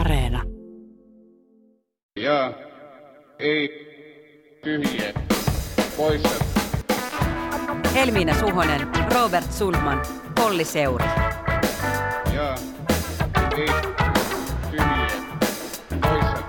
Areena. Ja ei tyhjiä. Poissa. Helmiina Suhonen, Robert Sundman, Olli Seuri. Ja ei tyhjiä. Poissa.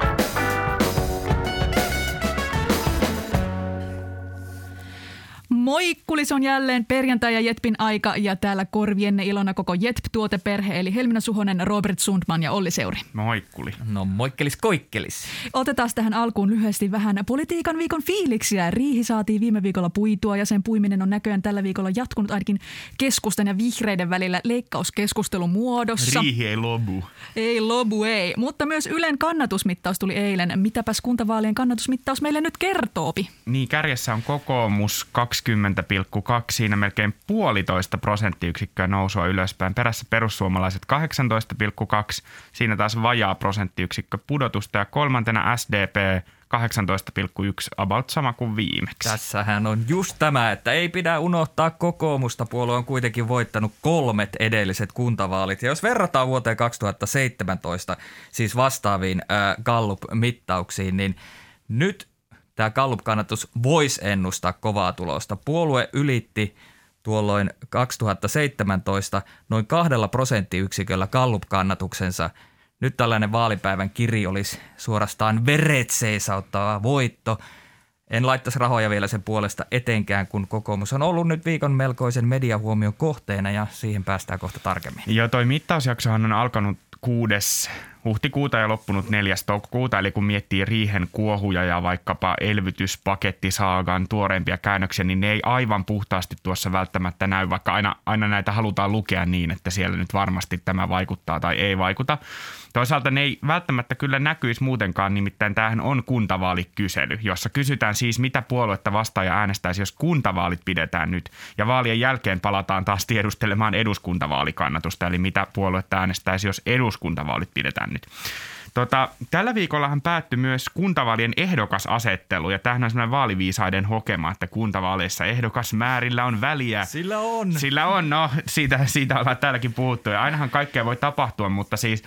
Moikkulis on jälleen perjantai ja Jetpin aika ja täällä korvienne ilona koko Jetp-tuoteperhe eli Helmiina Suhonen, Robert Sundman ja Olli Seuri. Moikkuli. No moikkelis koikkelis. Otetaan tähän alkuun lyhyesti vähän politiikan viikon fiiliksiä. Riihi saatiin viime viikolla puitua ja sen puiminen on näköjään tällä viikolla jatkunut ainakin keskustan ja vihreiden välillä leikkauskeskustelun muodossa. Riihi ei lobu. Ei lobu, ei. Mutta myös Ylen kannatusmittaus tuli eilen. Mitäpäs kuntavaalien kannatusmittaus meille nyt kertoopi? Niin, kärjessä on kokoomus 20,2, siinä melkein 1,5% nousua ylöspäin. Perässä perussuomalaiset 18,2, siinä taas vajaa prosenttiyksikkö pudotusta ja kolmantena SDP 18,1, about sama kuin viimeksi. Tässähän on just tämä, että ei pidä unohtaa kokoomusta. Puolue on kuitenkin voittanut 3 edelliset kuntavaalit. Ja jos verrataan vuoteen 2017, siis vastaaviin Gallup-mittauksiin, niin nyt tämä Gallup-kannatus voisi ennustaa kovaa tulosta. Puolue ylitti tuolloin 2017 noin 2% Gallup-kannatuksensa. Nyt tällainen vaalipäivän kiri olisi suorastaan veret seisauttava voitto. En laittaisi rahoja vielä sen puolesta etenkään, kun kokoomus on ollut nyt viikon melkoisen mediahuomion kohteena ja siihen päästään kohta tarkemmin. Joo, toi mittausjaksohan on alkanut 6. huhtikuuta ja loppunut 4. toukokuuta, eli kun miettii riihen kuohuja ja vaikkapa elvytyspakettisaagan tuoreempia käännöksiä, niin ne ei aivan puhtaasti tuossa välttämättä näy, vaikka aina näitä halutaan lukea niin, että siellä nyt varmasti tämä vaikuttaa tai ei vaikuta. Toisaalta ne ei välttämättä kyllä näkyisi muutenkaan, nimittäin tämähän on kuntavaalikysely, jossa kysytään siis mitä puoluetta vastaaja äänestäisi, jos kuntavaalit pidetään nyt ja vaalien jälkeen palataan taas tiedustelemaan eduskuntavaalikannatusta, eli mitä puoluetta äänestäisi, jos eduskuntavaalit pidetään nyt. Tällä viikollahan päättyi myös kuntavaalien ehdokasasettelu ja tämähän on sellainen vaaliviisaiden hokema, että kuntavaaleissa ehdokasmäärillä on väliä. Sillä on. Sillä on, no siitä ollaan täälläkin puhuttu ja ainahan kaikkea voi tapahtua, mutta siis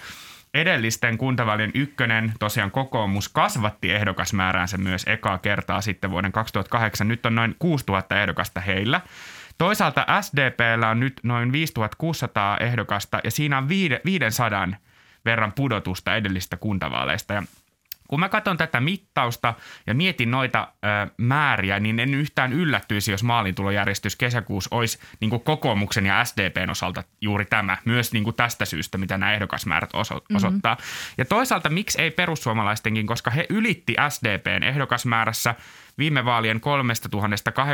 edellisten kuntavaalien ykkönen, tosiaan kokoomus, kasvatti ehdokasmääräänsä myös ekaa kertaa sitten vuoden 2008. Nyt on noin 6,000 ehdokasta heillä. Toisaalta SDP:llä on nyt noin 5,600 ehdokasta ja siinä on 500 verran pudotusta edellisistä kuntavaaleista. Ja kun mä katson tätä mittausta ja mietin noita määriä, niin en yhtään yllättyisi, jos maaliintulojärjestys kesäkuussa olisi niin kuin kokoomuksen ja SDPn osalta juuri tämä. Myös niin kuin tästä syystä, mitä nämä ehdokasmäärät osoittaa. Mm-hmm. Ja toisaalta miksi ei perussuomalaistenkin, koska he ylitti SDPn ehdokasmäärässä viime vaalien 3,800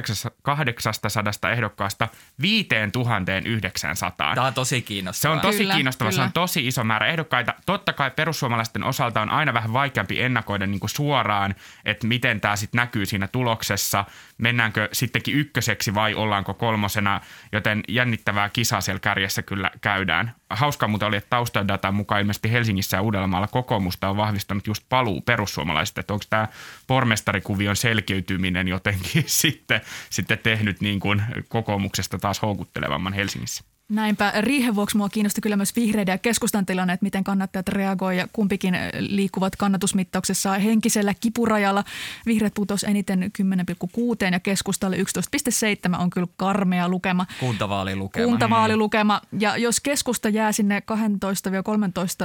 ehdokkaasta 5,900. Tämä on tosi kiinnostavaa. Se on tosi kiinnostavaa, se on tosi iso määrä ehdokkaita. Totta kai perussuomalaisten osalta on aina vähän vaikeampi ennakoida niin kuin suoraan, että miten tämä sitten näkyy siinä tuloksessa. Mennäänkö sittenkin ykköseksi vai ollaanko kolmosena, joten jännittävää kisaa siellä kärjessä kyllä käydään. Hauskaa muuten oli, että taustadatan mukaan ilmeisesti Helsingissä ja Uudellamaalla kokoomusta on vahvistanut just paluu perussuomalaiset. Että onko tämä pormestarikuvion selkeytyminen jotenkin sitten tehnyt niin kuin kokoomuksesta taas houkuttelevamman Helsingissä? Näinpä. Riihen vuoksi mua kiinnosti kyllä myös vihreiden ja keskustan tilanne, että miten kannattajat reagoi ja kumpikin liikkuvat kannatusmittauksessa henkisellä kipurajalla. Vihreät putosi eniten 10,6 ja keskustalle 11,7 on kyllä karmea lukema. Kuntavaalilukema. Ja jos keskusta jää sinne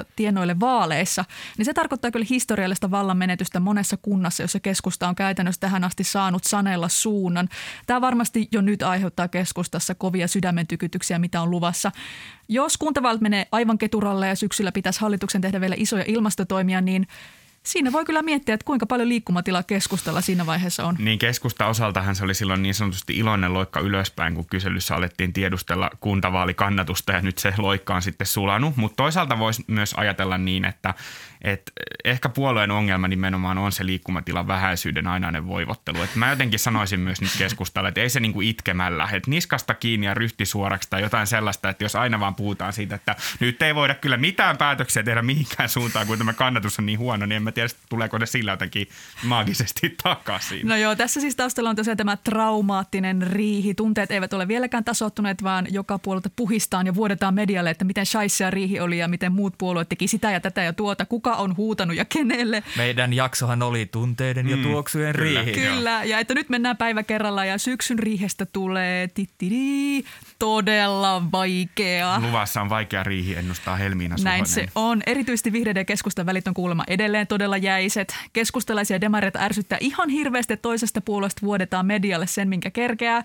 12-13 tienoille vaaleissa, niin se tarkoittaa kyllä historiallista vallanmenetystä monessa kunnassa, jossa keskusta on käytännössä tähän asti saanut sanella suunnan. Tämä varmasti jo nyt aiheuttaa keskustassa kovia sydämentykytyksiä, mitä on luvassa. Jos kuntavaalit menee aivan keturalle ja syksyllä pitäisi hallituksen tehdä vielä isoja ilmastotoimia, niin siinä voi kyllä miettiä, että kuinka paljon liikkumatilaa keskustalla siinä vaiheessa on. Niin, keskusta osaltahan se oli silloin niin sanotusti iloinen loikka ylöspäin, kun kyselyssä alettiin tiedustella kuntavaalikannatusta ja nyt se loikka on sitten sulanut. Mutta toisaalta voisi myös ajatella niin, että ehkä puolueen ongelma nimenomaan on se liikkumatilan vähäisyyden ainainen voivottelu. Et mä jotenkin sanoisin myös nyt keskustalle, että ei se niinku itkemällä, että niskasta kiinni ja ryhti suoraksi tai jotain sellaista, että jos aina vaan puhutaan siitä, että nyt ei voida kyllä mitään päätöksiä tehdä mihinkään suuntaan, kun tämä kannatus on niin huono, niin en mä tiedä, tuleeko ne sillä jotenkin maagisesti takaisin. No joo, tässä siis taustalla on tosiaan tämä traumaattinen riihi. Tunteet eivät ole vieläkään tasoittuneet, vaan joka puolelta puhistaan ja vuodetaan medialle, että miten shaissia riihi oli ja miten muut puolueet teki sitä ja tätä ja tuota. Kuka kuka on huutanut ja kenelle. Meidän jaksohan oli tunteiden ja tuoksujen riihi. Kyllä, ja että nyt mennään päivä kerrallaan ja syksyn riihestä tulee todella vaikea. Luvassa on vaikea riihi, ennustaa Helmiina Suhonen. Näin se on. Erityisesti vihreiden keskustan välit on kuulemma edelleen todella jäiset. Keskustalaisia demareita ärsyttää ihan hirveästi, toisesta puolesta vuodetaan medialle sen, minkä kerkeää.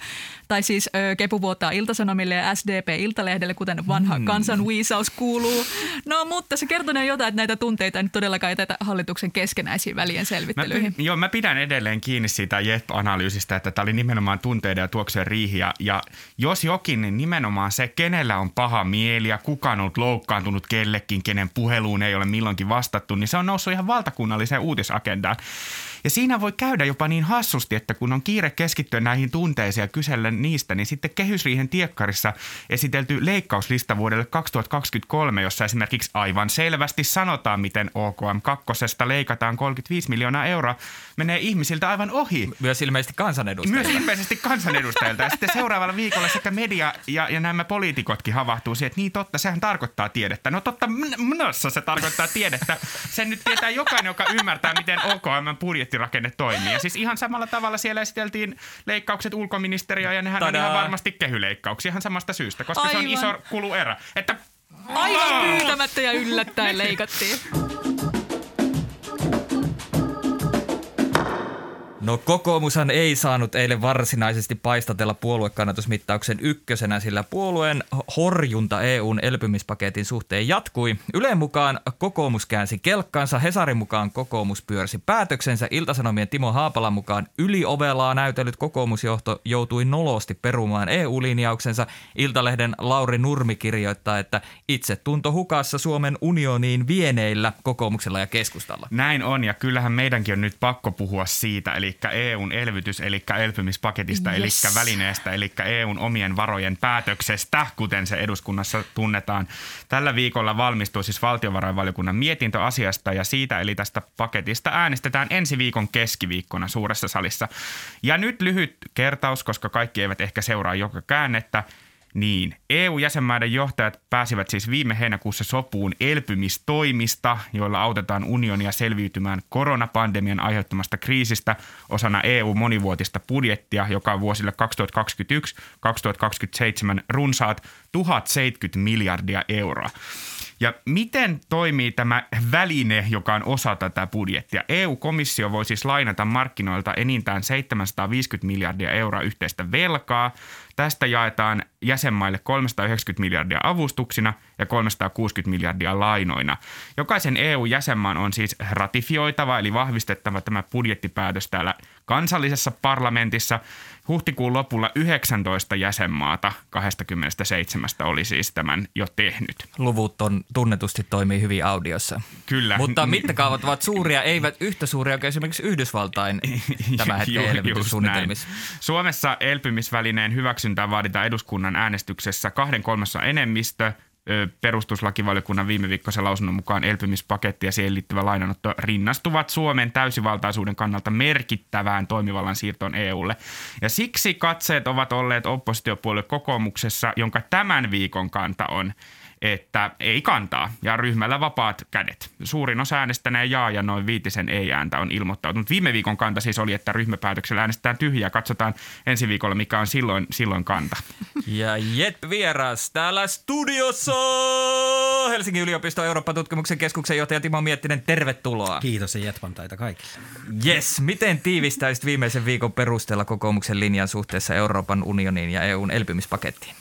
Tai siis kepu vuotaa Ilta-Sanomille ja SDP Iltalehdelle, kuten vanha kansanviisaus kuuluu. No mutta se kertonee jotain, että näitä tunteita nyt todellakaan jätetä hallituksen keskenäisiin välien selvittelyihin. Mä pidän edelleen kiinni siitä JEP-analyysistä, että tämä oli nimenomaan tunteiden ja tuoksujen riihi. Ja jos jokin, niin nimenomaan se, kenellä on paha mieli ja kuka on ollut loukkaantunut kellekin, kenen puheluun ei ole milloinkin vastattu, niin se on noussut ihan valtakunnalliseen uutisagendaan. Ja siinä voi käydä jopa niin hassusti, että kun on kiire keskittyä näihin tunteisiin ja kysellä niistä, niin sitten kehysriihen tiekkarissa esitelty leikkauslista vuodelle 2023, jossa esimerkiksi aivan selvästi sanotaan, miten OKM2 leikataan 35 miljoonaa euroa, menee ihmisiltä aivan ohi. Myös ilmeisesti kansanedustajilta. Ja sitten seuraavalla viikolla sekä media ja nämä poliitikotkin havahtuu siihen, että niin totta, sehän tarkoittaa tiedettä. No totta, minussa se tarkoittaa tiedettä. Sen nyt tietää jokainen, joka ymmärtää, miten OKM budjetti rakenne toimii. Ja siis ihan samalla tavalla siellä esiteltiin leikkaukset ulkoministeriöön ja nehän on ihan varmasti kehyleikkauksia ihan samasta syystä, koska aivan. Se on iso kuluerä. Että aivan pyytämättä ja yllättäen leikattiin. No kokoomushan ei saanut eilen varsinaisesti paistatella puoluekannatusmittauksen ykkösenä, sillä puolueen horjunta EUn elpymispaketin suhteen jatkui. Ylen mukaan kokoomus käänsi kelkkansa, Hesarin mukaan kokoomus pyörsi päätöksensä, Ilta-Sanomien Timo Haapalan mukaan yliovelaa näytellyt kokoomusjohto joutui nolosti perumaan EU-linjauksensa. Iltalehden Lauri Nurmi kirjoittaa, että itsetunto hukassa Suomen unioniin vieneillä kokoomuksella ja keskustalla. Näin on ja kyllähän meidänkin on nyt pakko puhua siitä, eli EUn elvytys, eli elpymispaketista, eli välineestä, eli EUn omien varojen päätöksestä, kuten se eduskunnassa tunnetaan. Tällä viikolla valmistuu siis valtiovarainvaliokunnan mietintö asiasta ja siitä, eli tästä paketista äänestetään ensi viikon keskiviikkona suuressa salissa. Ja nyt lyhyt kertaus, koska kaikki eivät ehkä seuraa joka käännettä. Niin, EU-jäsenmaiden johtajat pääsivät siis viime heinäkuussa sopuun elpymistoimista, joilla autetaan unionia selviytymään koronapandemian aiheuttamasta kriisistä osana EU-monivuotista budjettia, joka on vuosille 2021-2027 runsaat 1070 miljardia euroa. Ja miten toimii tämä väline, joka on osa tätä budjettia? EU-komissio voi siis lainata markkinoilta enintään 750 miljardia euroa yhteistä velkaa. Tästä jaetaan jäsenmaille 390 miljardia avustuksina ja 360 miljardia lainoina. Jokaisen EU-jäsenmaan on siis ratifioitava eli vahvistettava tämä budjettipäätös täällä kansallisessa parlamentissa. Huhtikuun lopulla 19 jäsenmaata 27 oli siis tämän jo tehnyt. Luvut on tunnetusti toimii hyvin audiossa. Kyllä. Mutta mittakaavat ovat suuria, eivät yhtä suuria kuin esimerkiksi Yhdysvaltain tämä hetken elvytyssuunnitelmissa. Suomessa elpymisvälineen hyväksyntää vaaditaan eduskunnan äänestyksessä 2/3 enemmistö. Perustuslakivaliokunnan viime viikkoisen lausunnon mukaan elpymispaketti ja siihen liittyvä lainanotto rinnastuvat Suomen täysivaltaisuuden kannalta merkittävään toimivallan siirtoon EUlle. Ja siksi katseet ovat olleet oppositiopuolue kokoomuksessa, jonka tämän viikon kanta on, että ei kantaa ja ryhmällä vapaat kädet. Suurin osa äänestäneen jaa ja noin viitisen ei-ääntä on ilmoittautunut. Viime viikon kanta siis oli, että ryhmäpäätöksellä äänestetään tyhjää. Katsotaan ensi viikolla, mikä on silloin kanta. Ja JET-vieras täällä studiossa Helsingin yliopisto Eurooppa-tutkimuksen keskuksen johtaja Timo Miettinen. Tervetuloa. Kiitos ja JET-pantaita kaikille. Jes, miten tiivistäisit viimeisen viikon perusteella kokoomuksen linjan suhteessa Euroopan unioniin ja EUn elpymispakettiin?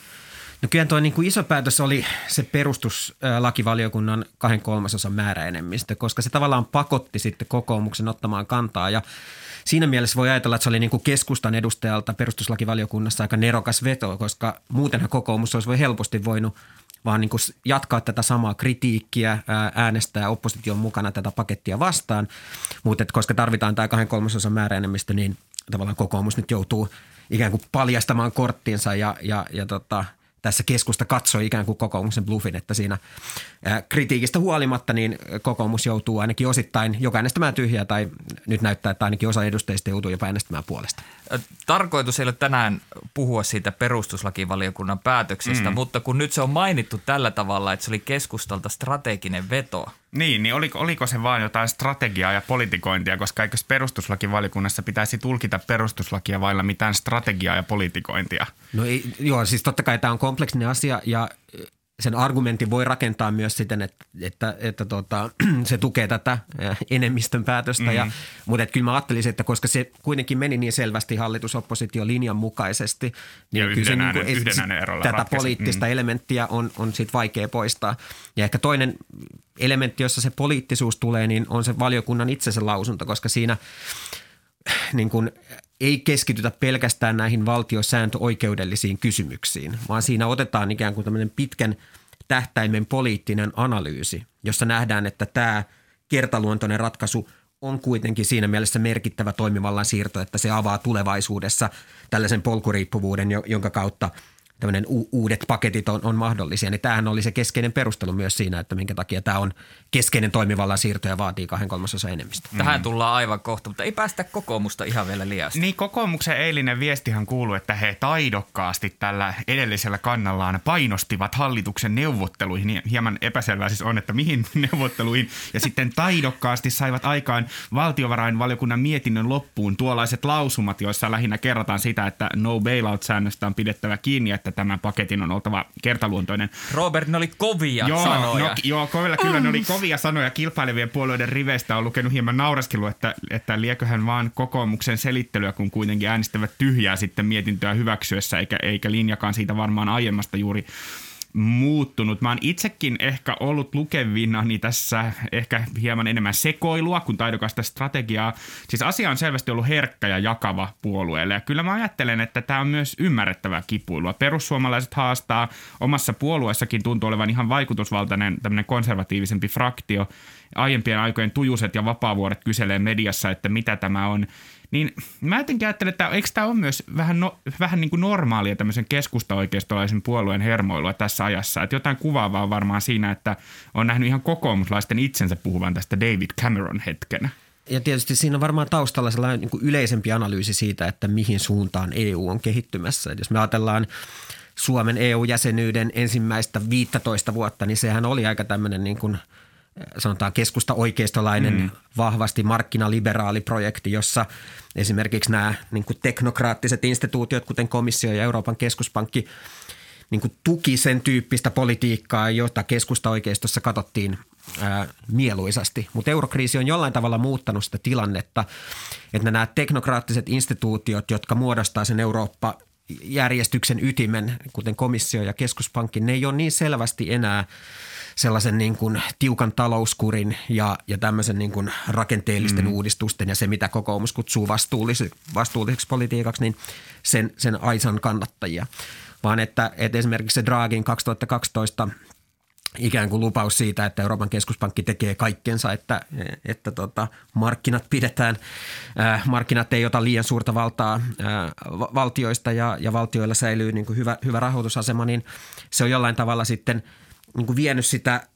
No kyllä tuo niin kuin iso päätös oli se perustuslakivaliokunnan 2/3 määräenemmistö, koska se tavallaan pakotti sitten kokoomuksen ottamaan kantaa ja siinä mielessä voi ajatella, että se oli niin kuin keskustan edustajalta perustuslakivaliokunnassa aika nerokas veto, koska muutenhan kokoomus olisi helposti voinut vaan niin kuin jatkaa tätä samaa kritiikkiä, äänestää opposition mukana tätä pakettia vastaan, mutta koska tarvitaan tämä 2/3 määräenemmistö, niin tavallaan kokoomus nyt joutuu ikään kuin paljastamaan korttinsa ja tässä keskusta katsoi ikään kuin kokoomuksen bluffin, että siinä kritiikistä huolimatta niin kokoomus joutuu ainakin osittain joko äänestämään tyhjää tai nyt näyttää, että ainakin osa edustajista joutuu jopa äänestämään puolesta. Tarkoitus ei ole tänään puhua siitä perustuslakivaliokunnan päätöksestä, mutta kun nyt se on mainittu tällä tavalla, että se oli keskustalta strateginen veto, Niin oliko se vaan jotain strategiaa ja politikointia, koska eikös perustuslakivaliokunnassa pitäisi tulkita perustuslakia vailla mitään strategiaa ja politikointia? No ei, joo, siis totta kai tämä on kompleksinen asia ja sen argumentin voi rakentaa myös siten, että se tukee tätä enemmistön päätöstä. Mm-hmm. Mutta kyllä mä ajattelisin, että koska se kuitenkin meni niin selvästi hallitusoppositio linjan mukaisesti, niin kyllä se, tätä poliittista elementtiä on sit vaikea poistaa. Ja ehkä toinen elementti, jossa se poliittisuus tulee, niin on se valiokunnan itsensä lausunto, koska siinä niin kun ei keskitytä pelkästään näihin valtiosääntöoikeudellisiin kysymyksiin, vaan siinä otetaan ikään kuin tämmöinen pitkän tähtäimen poliittinen analyysi, jossa nähdään, että tämä kertaluontoinen ratkaisu on kuitenkin siinä mielessä merkittävä toimivallan siirto, että se avaa tulevaisuudessa tällaisen polkuriippuvuuden, jonka kautta tämmöinen uudet paketit on mahdollisia. Niin tämähän oli se keskeinen perustelu myös siinä, että minkä takia tämä on keskeinen toimivallan siirto ja vaatii 2/3 enemmistö. Tähän tullaan aivan kohta, mutta ei päästä kokoomusta ihan vielä liiasta. Niin, kokoomuksen eilinen viestihan kuului, että he taidokkaasti tällä edellisellä kannallaan painostivat hallituksen neuvotteluihin. Hieman epäselvää siis on, että mihin neuvotteluihin. Ja sitten taidokkaasti saivat aikaan valtiovarainvaliokunnan mietinnön loppuun tuollaiset lausumat, joissa lähinnä kerrotaan sitä, että no bailout-säännöstä on pidettävä kiinni, että tämän paketin on oltava kertaluontoinen. Robert, ne oli kovia sanoja. Kyllä ne oli kovia sanoja. Kilpailevien puolueiden riveistä on lukenut hieman nauraskelua, että lieköhän vaan kokoomuksen selittelyä, kun kuitenkin äänestävät tyhjää sitten mietintöä hyväksyessä, eikä linjakaan siitä varmaan aiemmasta juuri muuttunut. Mä oon itsekin ehkä ollut lukevinani tässä ehkä hieman enemmän sekoilua kuin taidokasta strategiaa. Siis asia on selvästi ollut herkkä ja jakava puolueelle. Ja kyllä mä ajattelen, että tämä on myös ymmärrettävää kipuilua. Perussuomalaiset haastaa. Omassa puolueessakin tuntuu olevan ihan vaikutusvaltainen tämmöinen konservatiivisempi fraktio. Aiempien aikojen Tujuset ja Vapaavuoret kyselee mediassa, että mitä tämä on. Niin mä jotenkin ajattelen, että eikö tämä ole myös vähän niin kuin normaalia tämmöisen keskusta-oikeistolaisen puolueen hermoilua tässä ajassa. Että jotain kuvaavaa varmaan siinä, että on nähnyt ihan kokoomuslaisten itsensä puhuvan tästä David Cameron -hetkenä. Ja tietysti siinä on varmaan taustalla sellainen niin kuin yleisempi analyysi siitä, että mihin suuntaan EU on kehittymässä. Et jos me ajatellaan Suomen EU-jäsenyyden ensimmäistä 15 vuotta, niin sehän oli aika tämmöinen niin kuin sanotaan keskusta-oikeistolainen vahvasti markkinaliberaali projekti, jossa esimerkiksi nämä niin kuin teknokraattiset instituutiot, kuten komissio ja Euroopan keskuspankki, niin kuin tuki sen tyyppistä politiikkaa, jota keskusta-oikeistossa katsottiin mieluisasti. Mutta eurokriisi on jollain tavalla muuttanut sitä tilannetta, että nämä teknokraattiset instituutiot, jotka muodostaa sen Eurooppa-järjestyksen ytimen, kuten komissio ja keskuspankki, ne ei ole niin selvästi enää sellaisen niin kuin tiukan talouskurin ja tämmöisen niin kuin rakenteellisten uudistusten ja se, mitä kokoomus kutsuu vastuulliseksi politiikaksi, niin sen aisan kannattajia. Vaan että esimerkiksi se Draghin 2012 ikään kuin lupaus siitä, että Euroopan keskuspankki tekee kaikkensa, että markkinat pidetään. Markkinat ei ota liian suurta valtaa valtioista ja valtioilla säilyy niin kuin hyvä rahoitusasema, niin se on jollain tavalla sitten niin kuin vienyt sitä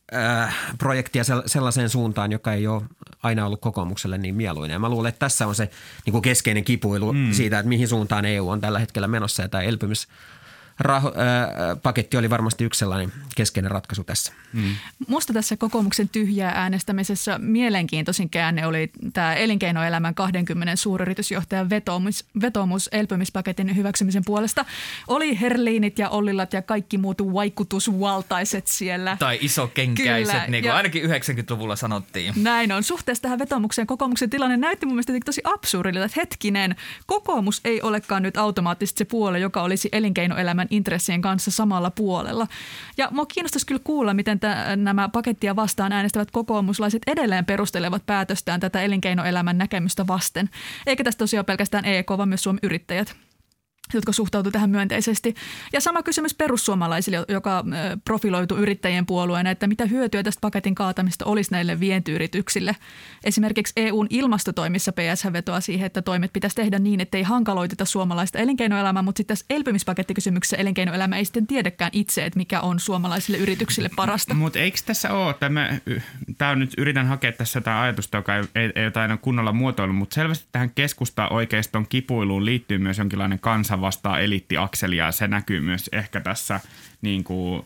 projektia sellaiseen suuntaan, joka ei ole aina ollut kokoomukselle niin mieluinen. Ja mä luulen, että tässä on se niin kuin keskeinen kipuilu siitä, että mihin suuntaan EU on tällä hetkellä menossa. Ja tämä elpymispaketti oli varmasti yksi sellainen keskeinen ratkaisu tässä. Musta tässä kokoomuksen tyhjää äänestämisessä mielenkiintoisin käänne oli tämä elinkeinoelämän 20 suuryritysjohtajan vetoomus elpymispaketin hyväksymisen puolesta. Oli Herlinit ja Ollilat ja kaikki muut vaikutusvaltaiset siellä. Tai isokenkäiset, kyllä, niin kuin ainakin 90-luvulla sanottiin. Näin on. Suhteessa tähän vetoomukseen kokoomuksen tilanne näytti mun mielestä tosi absurdilta, että hetkinen, kokoomus ei olekaan nyt automaattisesti se puolue, joka olisi elinkeinoelämän intressien kanssa samalla puolella. Ja minua kiinnostaisi kyllä kuulla, miten nämä pakettia vastaan äänestävät kokoomuslaiset edelleen perustelevat päätöstään tätä elinkeinoelämän näkemystä vasten. Eikä tästä tosiaan pelkästään EK, vaan myös Suomen Yrittäjät, jotka suhtautuivat tähän myönteisesti. Ja sama kysymys perussuomalaisille, joka profiloitui yrittäjien puolueena, että mitä hyötyä tästä paketin kaatamista olisi näille vientiyrityksille. Esimerkiksi EUn ilmastotoimissa PS vetoaa siihen, että toimet pitäisi tehdä niin, ettei hankaloiteta suomalaista elinkeinoelämää, mutta sitten tässä elpymispakettikysymyksessä elinkeinoelämä ei sitten tiedäkään itse, että mikä on suomalaisille yrityksille parasta. Mutta eikö tässä ole, tämä on nyt, yritän hakea tässä tämä ajatusta, joka ei aina kunnolla muotoilu, mutta selvästi tähän keskusta-oikeiston kipuiluun liittyy myös jonkinlainen kansa vastaa eliittiakselia, ja se näkyy myös ehkä tässä niin kuin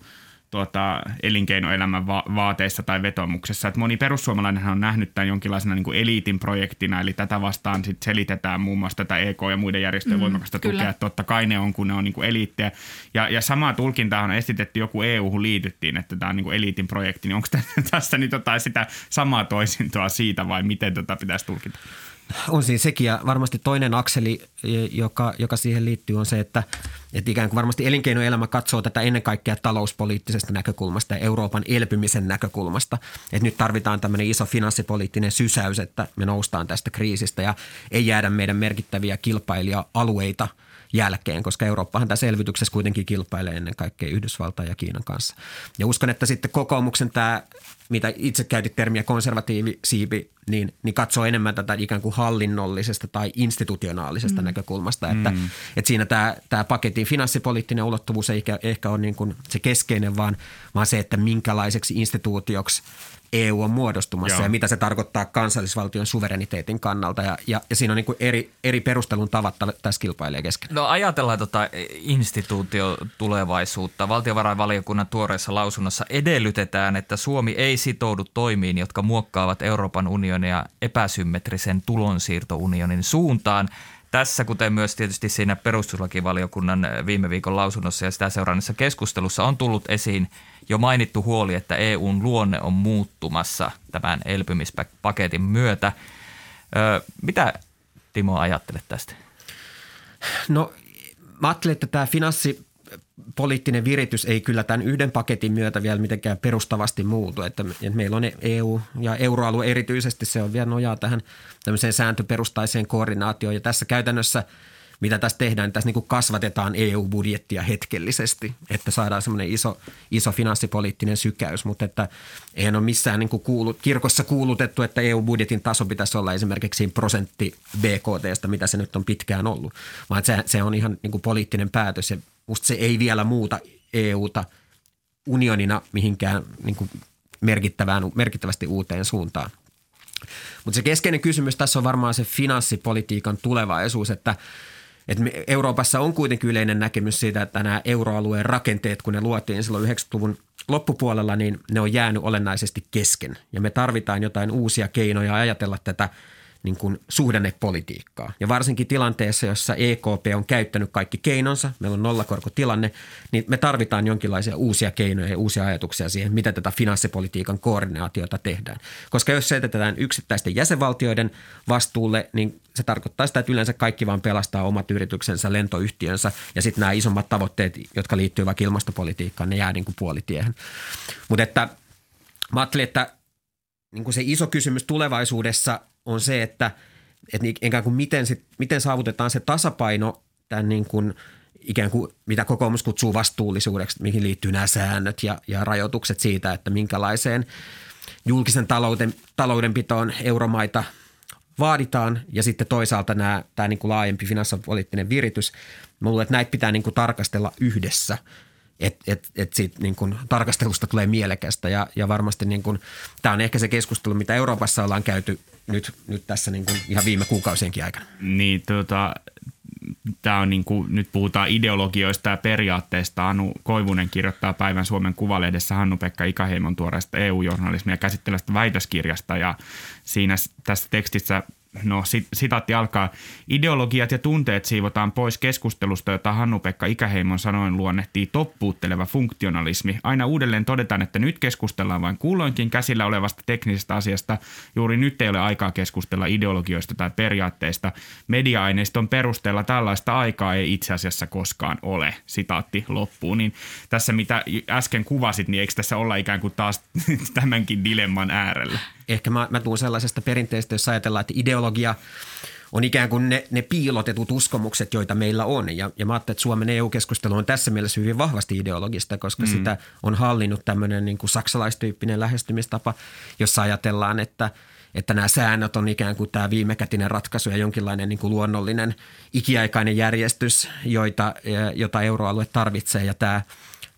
elinkeinoelämän vaateissa tai vetomuksessa. Et moni perussuomalainenhan on nähnyt tämän jonkinlaisena niin kuin eliitin projektina, eli tätä vastaan sit selitetään muun muassa tätä EK ja muiden järjestöjen voimakasta tukea. Totta kai ne on, kun ne on niin kuin eliittejä. Ja samaa tulkintaa on esitetty, joku EU-hun liityttiin, että tämä on niin kuin eliitin projekti. Niin onko tässä nyt jotain sitä samaa toisintoa siitä vai miten tätä pitäisi tulkita? On siinä sekin, ja varmasti toinen akseli, joka siihen liittyy, on se, että ikään kuin varmasti elinkeinoelämä katsoo tätä ennen kaikkea talouspoliittisesta näkökulmasta ja Euroopan elpymisen näkökulmasta. Että nyt tarvitaan tämmöinen iso finanssipoliittinen sysäys, että me noustaan tästä kriisistä ja ei jäädä meidän merkittäviä kilpailija-alueita jälkeen, koska Eurooppahan tässä elvytyksessä kuitenkin kilpailee ennen kaikkea Yhdysvaltain ja Kiinan kanssa. Ja uskon, että sitten kokoomuksen tämä, mitä itse käytit termiä konservatiivisiipi, niin katsoo enemmän tätä ikään kuin hallinnollisesta tai institutionaalisesta näkökulmasta. Että siinä tämä paketin finanssipoliittinen ulottuvuus ei ehkä ole niin kuin se keskeinen, vaan se, että minkälaiseksi instituutioksi EU on muodostumassa ja mitä se tarkoittaa kansallisvaltion suvereniteetin kannalta. Ja siinä on niin kuin eri perustelun tavat tässä kilpailee keskenään. No ajatellaan instituutiotulevaisuutta. Valtiovarainvaliokunnan tuoreessa lausunnossa edellytetään, että Suomi ei sitoudu toimiin, jotka muokkaavat Euroopan unionia epäsymmetrisen tulonsiirtounionin suuntaan. Tässä, kuten myös tietysti siinä perustuslakivaliokunnan viime viikon lausunnossa ja sitä seurannassa keskustelussa on tullut esiin jo mainittu huoli, että EUn luonne on muuttumassa tämän elpymispaketin myötä. Mitä Timo ajattelet tästä? No mä ajattelen, että tämä finanssipoliittinen viritys ei kyllä tämän yhden paketin myötä vielä mitenkään perustavasti muutu. Että meillä on EU ja euroalue erityisesti, se on vielä nojaa tähän tämmöiseen sääntöperustaiseen koordinaatioon ja tässä käytännössä mitä tässä tehdään, niin tässä niin kuin kasvatetaan EU-budjettia hetkellisesti, että saadaan semmoinen iso finanssipoliittinen sykäys, mutta että eihän ole missään niin kuin kirkossa kuulutettu, että EU-budjetin taso pitäisi olla esimerkiksi 1% BKT:stä, mitä se nyt on pitkään ollut, vaan se on ihan niin kuin poliittinen päätös ja musta se ei vielä muuta EUta unionina mihinkään niin kuin merkittävästi uuteen suuntaan. Mutta se keskeinen kysymys tässä on varmaan se finanssipolitiikan tulevaisuus, että Euroopassa on kuitenkin yleinen näkemys siitä, että nämä euroalueen rakenteet, kun ne luotiin silloin 90-luvun loppupuolella, niin ne on jäänyt olennaisesti kesken. Ja me tarvitaan jotain uusia keinoja ajatella tätä niin kuin suhdannepolitiikkaa. Ja varsinkin tilanteessa, jossa EKP on käyttänyt kaikki keinonsa, meillä on nollakorkotilanne, niin me tarvitaan jonkinlaisia uusia keinoja ja uusia ajatuksia siihen, mitä tätä finanssipolitiikan koordinaatiota tehdään. Koska jos se jätetään yksittäisten jäsenvaltioiden vastuulle, niin se tarkoittaa sitä, että yleensä kaikki vaan pelastaa omat yrityksensä, lentoyhtiönsä ja sitten nämä isommat tavoitteet, jotka liittyvät vaikka ilmastopolitiikkaan, ne jää niin kuin puolitiehen. Mutta että mä ajattelin, että niin kuin se iso kysymys tulevaisuudessa on se, että miten saavutetaan se tasapaino tämän niin kuin ikään kuin mitä kokoomus kutsuu vastuullisuudeksi, mihin liittyy nämä säännöt ja rajoitukset siitä, että minkälaiseen julkisen taloudenpitoon euromaita vaaditaan ja sitten toisaalta tämä niin kuin laajempi finanssipoliittinen viritys. Mä luulen, että näitä pitää niin kuin tarkastella yhdessä. Että siitä niin kuin tarkastelusta tulee mielekästä ja varmasti niin kuin, tämä on ehkä se keskustelu, mitä Euroopassa ollaan käyty nyt tässä niin kuin ihan viime kuukausienkin aikana. Niin, tämä on niin kuin, nyt puhutaan ideologioista ja periaatteista. Anu Koivunen kirjoittaa päivän Suomen Kuvalehdessä Hannu-Pekka Ikäheimon tuoreesta EU-journalismia käsittelevästä väitöskirjasta ja siinä tässä tekstissä no, sitaatti alkaa. Ideologiat ja tunteet siivotaan pois keskustelusta, jota Hannu-Pekka Ikäheimon sanoin luonnehtii toppuutteleva funktionalismi. Aina uudelleen todetaan, että nyt keskustellaan vain kulloinkin käsillä olevasta teknisestä asiasta. Juuri nyt ei ole aikaa keskustella ideologioista tai periaatteista. Media-aineiston perusteella tällaista aikaa ei itse asiassa koskaan ole. Sitaatti loppuu. Niin tässä mitä äsken kuvasit, niin eikö tässä olla ikään kuin taas tämänkin dilemman äärellä? Ehkä mä tuun sellaisesta perinteestä, jos ajatellaan, että ideologia on ikään kuin ne piilotetut uskomukset, joita meillä on. Ja mä ajattelin, että Suomen EU-keskustelu on tässä mielessä hyvin vahvasti ideologista, koska sitä on hallinnut tämmöinen niin kuin saksalaistyyppinen lähestymistapa, jossa ajatellaan, että nämä säännöt on ikään kuin tämä viimekätinen ratkaisu ja jonkinlainen niin kuin luonnollinen ikiaikainen järjestys, jota euroalue tarvitsee ja tämä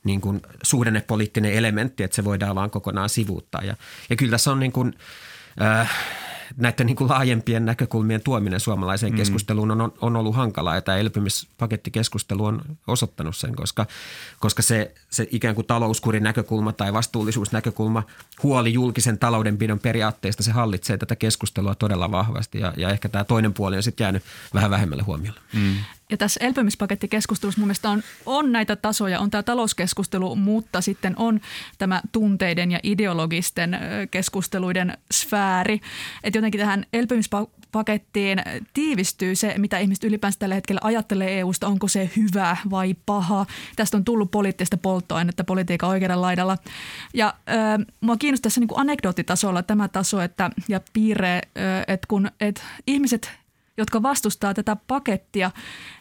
niin kuin suhdannepoliittinen elementti, että se voidaan vaan kokonaan sivuuttaa. Ja kyllä tässä on niin kuin, näiden niin kuin laajempien näkökulmien tuominen suomalaiseen keskusteluun on ollut hankalaa. Ja tämä elpymispakettikeskustelu on osoittanut sen, koska se ikään kuin talouskurin näkökulma tai vastuullisuusnäkökulma, huoli julkisen taloudenpidon periaatteista, se hallitsee tätä keskustelua todella vahvasti. Ja ehkä tämä toinen puoli on sitten jäänyt vähän vähemmälle huomiolle. Ja tässä elpymispakettikeskustelussa mun mielestä on näitä tasoja, on tämä talouskeskustelu, mutta sitten on tämä tunteiden ja ideologisten keskusteluiden sfääri. Että jotenkin tähän elpymispakettiin tiivistyy se, mitä ihmiset ylipäänsä tällä hetkellä ajattelee EUsta, onko se hyvä vai paha. Tästä on tullut poliittista polttoainetta politiikan oikealla laidalla. Ja mua kiinnostaa tässä niin kuin anekdoottitasolla tämä taso ja piirre, että kun ihmiset – jotka vastustaa tätä pakettia,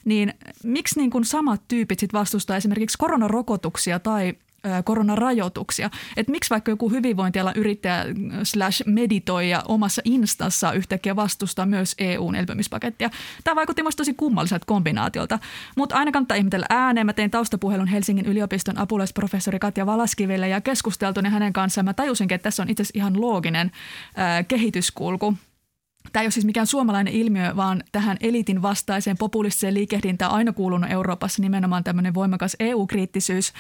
niin miksi niin kuin samat tyypit sit vastustaa esimerkiksi koronarokotuksia tai koronarajoituksia? Et miksi vaikka joku hyvinvointialan yrittäjä / meditoija omassa instassa yhtäkkiä vastustaa myös EUn elpymispakettia? Tämä vaikutti minusta tosi kummalliselta kombinaatiolta, mutta aina kannattaa ihmetellä ääneen. Mä tein taustapuhelun Helsingin yliopiston apulaisprofessori Katja Valaskivelle ja keskusteltuni hänen kanssaan. Mä tajusinkin, että tässä on itse asiassa ihan looginen kehityskulku. Tämä ei ole siis mikään suomalainen ilmiö, vaan tähän eliitin vastaiseen populistiseen liikehdintään aina kuulunut Euroopassa nimenomaan tämmöinen voimakas EU-kriittisyys.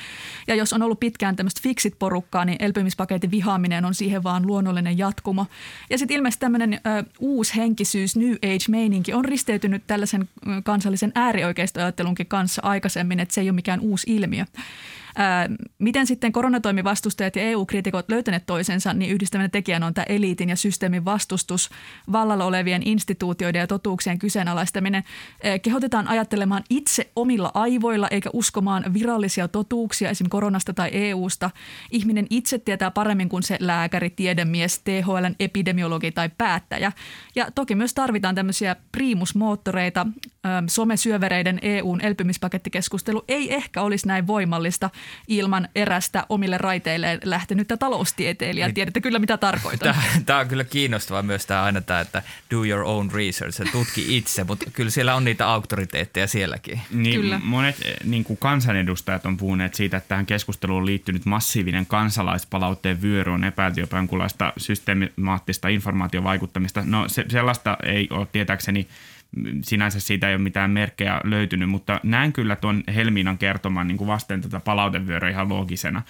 Ja jos on ollut pitkään tämmöistä fiksit porukkaa, niin elpymispaketin vihaaminen on siihen vaan luonnollinen jatkumo. Ja sitten ilmeisesti tämmöinen uusi henkisyys, New Age-meininki on risteytynyt tällaisen kansallisen äärioikeistoajattelunkin kanssa aikaisemmin, että se ei ole mikään uusi ilmiö. Miten sitten koronatoimivastustajat ja EU-kriitikot löytäneet toisensa, niin yhdistävänä tekijänä on tämä eliitin ja systeemin vastustus, vallalla olevien instituutioiden ja totuuksien kyseenalaistaminen. Kehotetaan ajattelemaan itse omilla aivoilla eikä uskomaan virallisia totuuksia esimerkiksi koronasta tai EUsta. Ihminen itse tietää paremmin kuin se lääkäri, tiedemies, THL:n epidemiologi tai päättäjä. Ja toki myös tarvitaan tämmöisiä priimusmoottoreita. Somesyövereiden EUn elpymispakettikeskustelu ei ehkä olisi näin voimallista ilman erästä omille raiteilleen lähtenyttä taloustieteilijää. Tiedätte kyllä, mitä tarkoitan. Tämä on kyllä kiinnostavaa myös tämä aina tämä, että do your own research, tutki itse, mutta kyllä siellä on niitä auktoriteetteja sielläkin. Niin, kyllä. Monet niin kuin kansanedustajat on puhuneet siitä, että tähän keskusteluun on liittynyt massiivinen kansalaispalautteen vyöry, on epäilty jopa jonkunlaista systemaattista informaatiovaikuttamista. No sellaista ei ole tietääkseni. Sinänsä siitä ei ole mitään merkkejä löytynyt, mutta näen kyllä tuon Helmiinan kertoman niin kuin vasten tätä palautevyöryä ihan loogisena.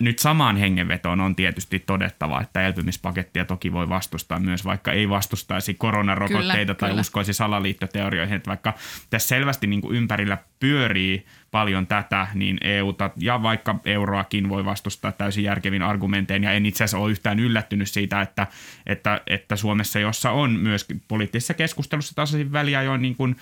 Nyt samaan hengenvetoon on tietysti todettava, että elpymispakettia toki voi vastustaa myös, vaikka ei vastustaisi koronarokotteita kyllä. Uskoisi salaliittoteorioihin. Että vaikka tässä selvästi niin kuin ympärillä pyörii paljon tätä, niin EUta ja vaikka euroakin voi vastustaa täysin järkevin argumentein. Ja en itse asiassa ole yhtään yllättynyt siitä, että Suomessa, jossa on myös poliittisessa keskustelussa tasaisin väliajoin niin kuin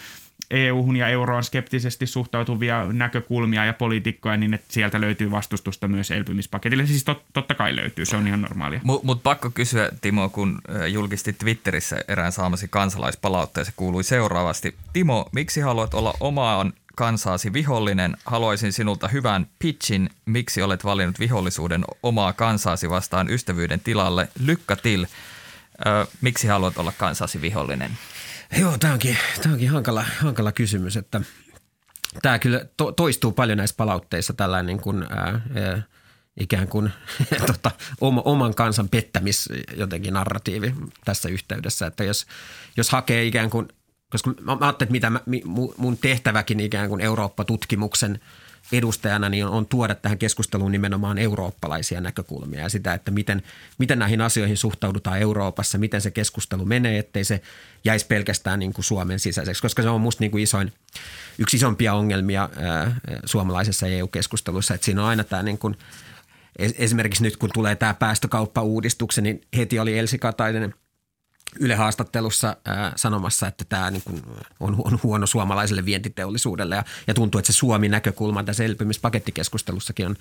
EU-hun ja euroon skeptisesti suhtautuvia näkökulmia ja poliitikkoja, niin että sieltä löytyy vastustusta myös elpymispaketille. Siis totta kai löytyy, se on ihan normaalia. Mutta pakko kysyä, Timo, kun julkisti Twitterissä erään saamasi kansalaispalautteen, se kuului seuraavasti. Timo, miksi haluat olla omaan kansaasi vihollinen? Haluaisin sinulta hyvän pitchin. Miksi olet valinnut vihollisuuden omaa kansaasi vastaan ystävyyden tilalle? Lykkä til. Miksi haluat olla kansaasi vihollinen? Joo, tämä onkin hankala kysymys, että tämä kyllä toistuu paljon näissä palautteissa tällainen niin kuin, ikään kuin oman kansan pettämis jotenkin narratiivi tässä yhteydessä, että jos hakee ikään kuin, koska mä ajattelin, että mun tehtäväkin ikään kuin Eurooppa-tutkimuksen edustajana niin on tuoda tähän keskusteluun nimenomaan eurooppalaisia näkökulmia ja sitä, että miten näihin asioihin suhtaudutaan Euroopassa, miten se keskustelu menee, ettei se jäisi pelkästään niin kuin Suomen sisäiseksi, koska se on musta niin kuin yksi isompia ongelmia suomalaisessa EU-keskustelussa, että siinä on aina tämä niin kuin, esimerkiksi nyt kun tulee tämä päästökauppa-uudistuksen, niin heti oli Elsi Katainen Yle haastattelussa sanomassa, että tämä niin kuin on huono suomalaiselle vientiteollisuudelle ja tuntuu, että se Suomi-näkökulma tässä elpymispakettikeskustelussakin on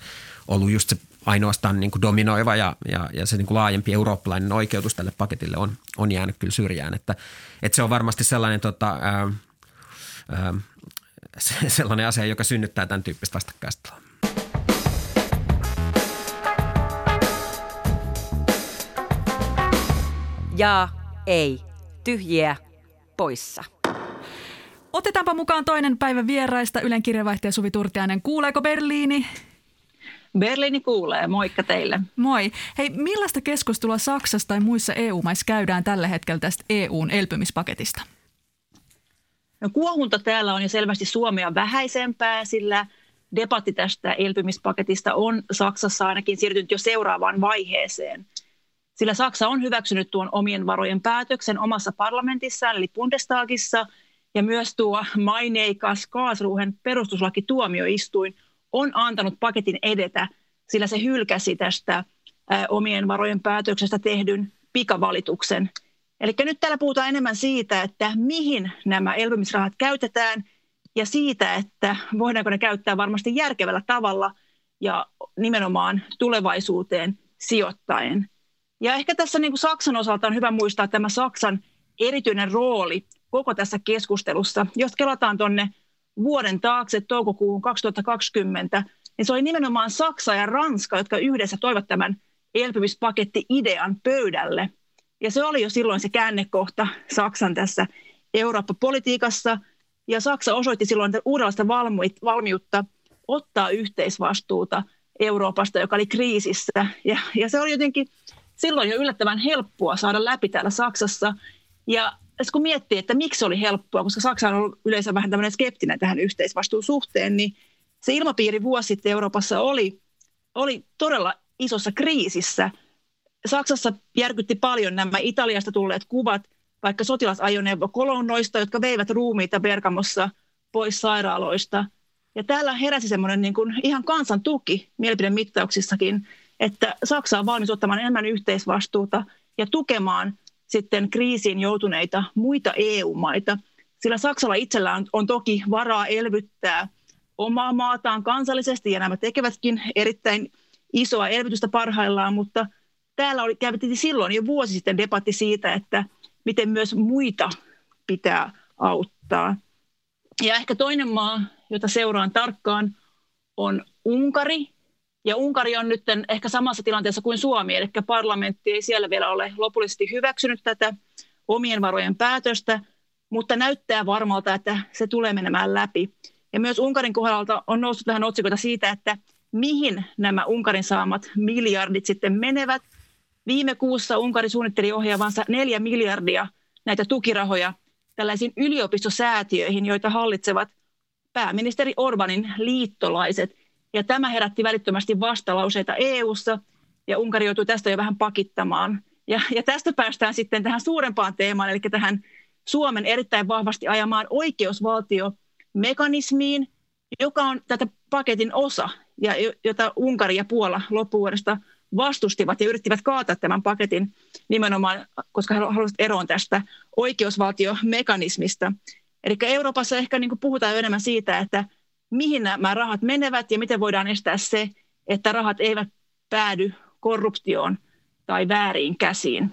ollut just se ainoastaan niin kuin dominoiva ja se niin kuin laajempi eurooppalainen oikeutus tälle paketille on jäänyt kyllä syrjään. Että se on varmasti sellainen, sellainen asia, joka synnyttää tämän tyyppistä vastakkaistelua. Ja ei. Tyhjiä poissa. Otetaanpa mukaan toinen päivä vieraista. Ylen kirjeenvaihtaja Suvi Turtiainen. Kuuleeko Berliini? Berliini kuulee. Moikka teille. Moi. Hei, millaista keskustelua Saksassa tai muissa EU-maissa käydään tällä hetkellä tästä EUn elpymispaketista? No, kuohunta täällä on jo selvästi Suomea vähäisempää, sillä debatti tästä elpymispaketista on Saksassa ainakin siirtynyt jo seuraavaan vaiheeseen. Sillä Saksa on hyväksynyt tuon omien varojen päätöksen omassa parlamentissaan, eli Bundestagissa, ja myös tuo maineikas Karlsruhen perustuslakituomioistuin on antanut paketin edetä, sillä se hylkäsi tästä omien varojen päätöksestä tehdyn pikavalituksen. Eli nyt täällä puhutaan enemmän siitä, että mihin nämä elpymisrahat käytetään ja siitä, että voidaanko ne käyttää varmasti järkevällä tavalla ja nimenomaan tulevaisuuteen sijoittaen. Ja ehkä tässä niin kuin Saksan osalta on hyvä muistaa tämä Saksan erityinen rooli koko tässä keskustelussa. Jos kelataan tuonne vuoden taakse toukokuuhun 2020, niin se oli nimenomaan Saksa ja Ranska, jotka yhdessä toivat tämän elpymispaketti-idean pöydälle. Ja se oli jo silloin se käännekohta Saksan tässä Eurooppa-politiikassa. Ja Saksa osoitti silloin uudenlaista valmiutta ottaa yhteisvastuuta Euroopasta, joka oli kriisissä. Ja se oli jotenkin silloin jo yllättävän helppoa saada läpi täällä Saksassa. Ja kun miettii, että miksi se oli helppoa, koska Saksa on ollut yleensä vähän tämmöinen skeptinen tähän yhteisvastuun suhteen, niin se ilmapiiri vuosi sitten Euroopassa oli todella isossa kriisissä. Saksassa järkytti paljon nämä Italiasta tulleet kuvat, vaikka sotilasajoneuvokolonnoista, jotka veivät ruumiita Bergamossa pois sairaaloista. Ja täällä heräsi semmoinen niin kuin ihan kansan tuki mielipidemittauksissakin, että Saksa on valmis ottamaan enemmän yhteisvastuuta ja tukemaan sitten kriisiin joutuneita muita EU-maita. Sillä Saksalla itsellään on toki varaa elvyttää omaa maataan kansallisesti, ja nämä tekevätkin erittäin isoa elvytystä parhaillaan, mutta täällä käytiin silloin jo vuosi sitten debatti siitä, että miten myös muita pitää auttaa. Ja ehkä toinen maa, jota seuraan tarkkaan, on Unkari. Ja Unkari on nyt ehkä samassa tilanteessa kuin Suomi, eli parlamentti ei siellä vielä ole lopullisesti hyväksynyt tätä omien varojen päätöstä, mutta näyttää varmalta, että se tulee menemään läpi. Ja myös Unkarin kohdalta on noussut vähän otsikoita siitä, että mihin nämä Unkarin saamat miljardit sitten menevät. Viime kuussa Unkari suunnitteli ohjaavansa 4 miljardia näitä tukirahoja tällaisiin yliopistosäätiöihin, joita hallitsevat pääministeri Orbanin liittolaiset. Ja tämä herätti välittömästi vastalauseita EU:ssa, ja Unkari joutui tästä jo vähän pakittamaan. Ja tästä päästään sitten tähän suurempaan teemaan, eli tähän Suomen erittäin vahvasti ajamaan oikeusvaltiomekanismiin, joka on tätä paketin osa, ja jota Unkari ja Puola loppuvuodesta vastustivat ja yrittivät kaataa tämän paketin nimenomaan, koska he halusivat eroon tästä oikeusvaltiomekanismista. Eli Euroopassa ehkä niin kuin puhutaan enemmän siitä, että mihin nämä rahat menevät ja miten voidaan estää se, että rahat eivät päädy korruptioon tai vääriin käsiin.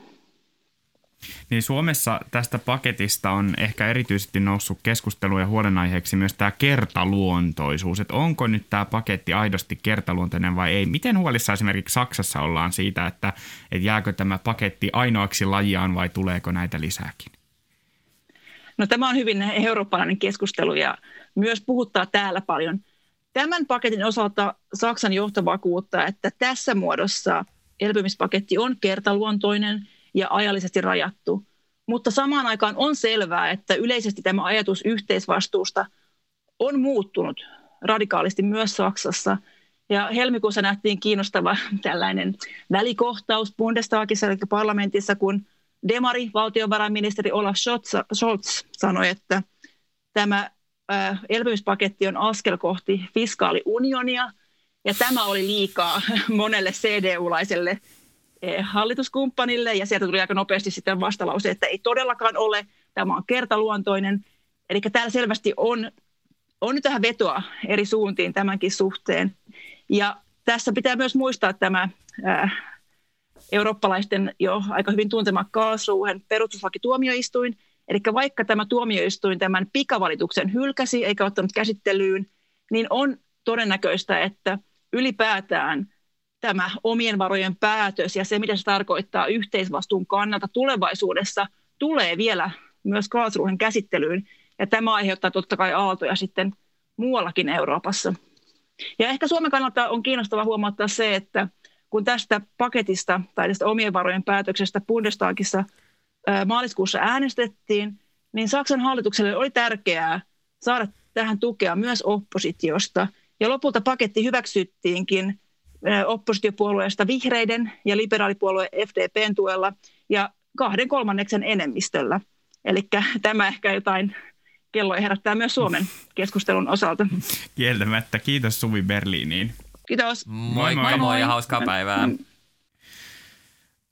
Niin Suomessa tästä paketista on ehkä erityisesti noussut keskusteluun ja huolenaiheeksi myös tämä kertaluontoisuus. Että onko nyt tämä paketti aidosti kertaluontoinen vai ei? Miten huolissa esimerkiksi Saksassa ollaan siitä, että jääkö tämä paketti ainoaksi lajiaan vai tuleeko näitä lisääkin? No, tämä on hyvin eurooppalainen keskustelu ja myös puhuttaa täällä paljon. Tämän paketin osalta Saksan johto vakuuttaa, että tässä muodossa elpymispaketti on kertaluontoinen ja ajallisesti rajattu. Mutta samaan aikaan on selvää, että yleisesti tämä ajatus yhteisvastuusta on muuttunut radikaalisti myös Saksassa. Ja helmikuussa nähtiin kiinnostava tällainen välikohtaus Bundestagissa, eli parlamentissa, kun demari, valtiovarainministeri Olaf Scholz sanoi, että tämä elpymispaketti on askel kohti fiskaaliunionia, ja tämä oli liikaa monelle CDU-laiselle hallituskumppanille, ja sieltä tuli aika nopeasti sitten vastalause, että ei todellakaan ole, tämä on kertaluontoinen. Eli täällä selvästi on nyt vähän vetoa eri suuntiin tämänkin suhteen. Ja tässä pitää myös muistaa tämä eurooppalaisten jo aika hyvin tuntema Karlsruhen perustuslakituomioistuin. Eli vaikka tämä tuomioistuin tämän pikavalituksen hylkäsi eikä ottanut käsittelyyn, niin on todennäköistä, että ylipäätään tämä omien varojen päätös ja se, mitä se tarkoittaa yhteisvastuun kannalta tulevaisuudessa, tulee vielä myös Karlsruhen käsittelyyn. Ja tämä aiheuttaa totta kai aaltoja sitten muuallakin Euroopassa. Ja ehkä Suomen kannalta on kiinnostavaa huomauttaa se, että kun tästä paketista tai tästä omien varojen päätöksestä Bundestagissa maaliskuussa äänestettiin, niin Saksan hallitukselle oli tärkeää saada tähän tukea myös oppositiosta. Ja lopulta paketti hyväksyttiinkin oppositiopuolueesta vihreiden ja liberaalipuolue FDPn tuella ja 2/3 enemmistöllä. Eli tämä ehkä jotain kelloja herättää myös Suomen keskustelun osalta. Kieltämättä. Kiitos Suvi Berliiniin. Kiitos. Moi ja hauskaa päivää.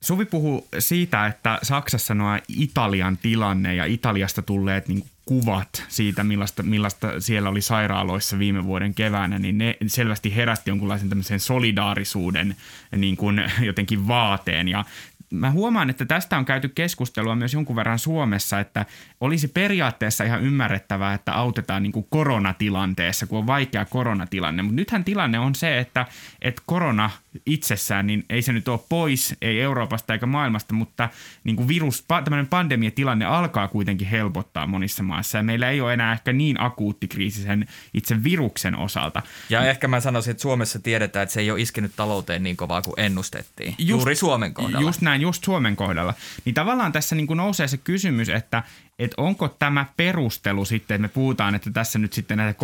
Suvi puhuu siitä, että Saksassa nuo Italian tilanne ja Italiasta tulleet niin kuvat siitä, millaista siellä oli sairaaloissa viime vuoden keväänä, niin ne selvästi herästi jonkunlaisen tämmöisen solidaarisuuden niin kuin jotenkin vaateen. Ja mä huomaan, että tästä on käyty keskustelua myös jonkun verran Suomessa, että olisi periaatteessa ihan ymmärrettävää, että autetaan niin kuin koronatilanteessa, kun on vaikea koronatilanne. Mutta nythän tilanne on se, että korona itsessään, niin ei se nyt ole pois, ei Euroopasta eikä maailmasta, mutta niin kuin tämmöinen pandemiatilanne alkaa kuitenkin helpottaa monissa maissa. Ja meillä ei ole enää ehkä niin akuutti kriisi sen itse viruksen osalta. Ja ehkä mä sanoisin, että Suomessa tiedetään, että se ei ole iskenyt talouteen niin kovaa kuin ennustettiin. Juuri Suomen kohdalla. Just Suomen kohdalla. Niin tavallaan tässä niin kuin nousee se kysymys, että onko tämä perustelu sitten, että me puhutaan, että tässä nyt sitten näitä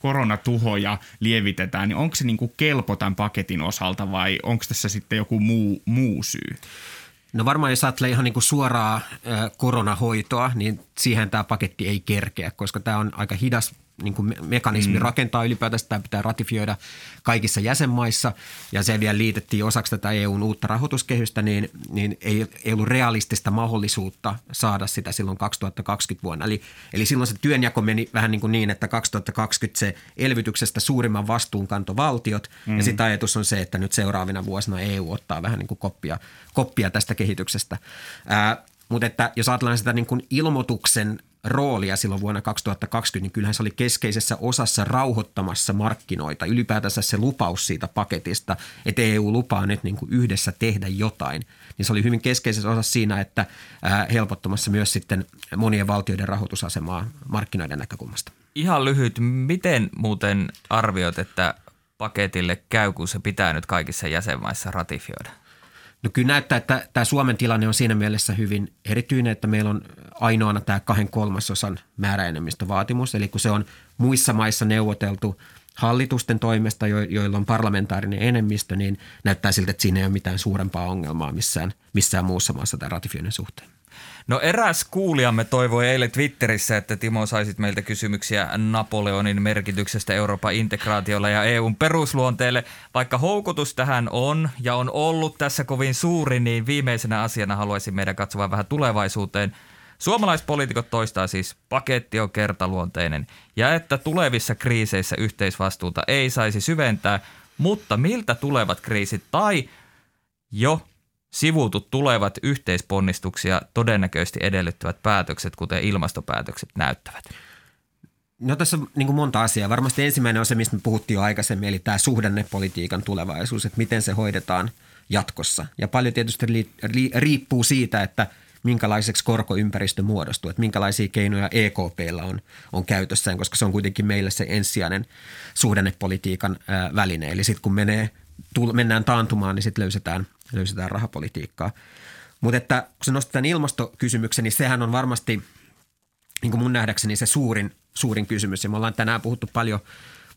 koronatuhoja lievitetään, niin onko se niin kuin kelpo tämän paketin osalta vai onko tässä sitten joku muu syy? No varmaan jos ajattelee ihan niin kuin suoraa koronahoitoa, niin siihen tämä paketti ei kerkeä, koska tämä on aika hidas niin kuin mekanismi rakentaa ylipäätänsä. Tämä pitää ratifioida kaikissa jäsenmaissa ja se vielä liitettiin osaksi tätä EUn uutta rahoituskehystä, niin ei ollut realistista mahdollisuutta saada sitä silloin 2020 vuonna. Eli silloin se työnjako meni vähän niin, että 2020 se elvytyksestä suurimman vastuunkantovaltiot ja sitten ajatus on se, että nyt seuraavina vuosina EU ottaa vähän niin kuin koppia tästä kehityksestä. Mutta että jos ajatellaan sitä niin kuin ilmoituksen roolia silloin vuonna 2020, niin kyllähän se oli keskeisessä osassa rauhoittamassa markkinoita. Ylipäätänsä se lupaus siitä paketista, että EU lupaa nyt niin kuin yhdessä tehdä jotain, niin se oli hyvin keskeisessä osassa siinä, että helpottamassa myös sitten monien valtioiden rahoitusasemaa markkinoiden näkökulmasta. Ihan lyhyt, miten muuten arvioit, että paketille käy, kun se pitää nyt kaikissa jäsenmaissa ratifioida? No kyllä näyttää, että tämä Suomen tilanne on siinä mielessä hyvin erityinen, että meillä on ainoana tämä 2/3 määräenemmistövaatimus. Eli kun se on muissa maissa neuvoteltu hallitusten toimesta, joilla on parlamentaarinen enemmistö, niin näyttää siltä, että siinä ei ole mitään suurempaa ongelmaa missään muussa maassa tämän ratifioinnin suhteen. No eräs kuulijamme toivoi eilen Twitterissä, että Timo saisit meiltä kysymyksiä Napoleonin merkityksestä Euroopan integraatiolla ja EUn perusluonteelle. Vaikka houkutus tähän on ja on ollut tässä kovin suuri, niin viimeisenä asiana haluaisin meidän katsoa vähän tulevaisuuteen. Suomalaispoliitikot toistaa siis, paketti on kertaluonteinen ja että tulevissa kriiseissä yhteisvastuuta ei saisi syventää, mutta miltä tulevat kriisit tai jo sivuutut tulevat yhteisponnistuksia todennäköisesti edellyttävät päätökset, kuten ilmastopäätökset näyttävät? No tässä on niin kuin monta asiaa. Varmasti ensimmäinen on se, mistä me puhuttiin jo aikaisemmin, eli tämä suhdannepolitiikan tulevaisuus, että miten se hoidetaan jatkossa. Ja paljon tietysti riippuu siitä, että minkälaiseksi korkoympäristö muodostuu, että minkälaisia keinoja EKP:llä on käytössään, koska se on kuitenkin meillä se ensisijainen suhdannepolitiikan väline. Eli sitten kun mennään taantumaan, niin sitten löysetään rahapolitiikkaa. Mutta että kun se nostetaan ilmastokysymyksen, niin sehän on varmasti niin kuin mun nähdäkseni se suurin kysymys. Ja me ollaan tänään puhuttu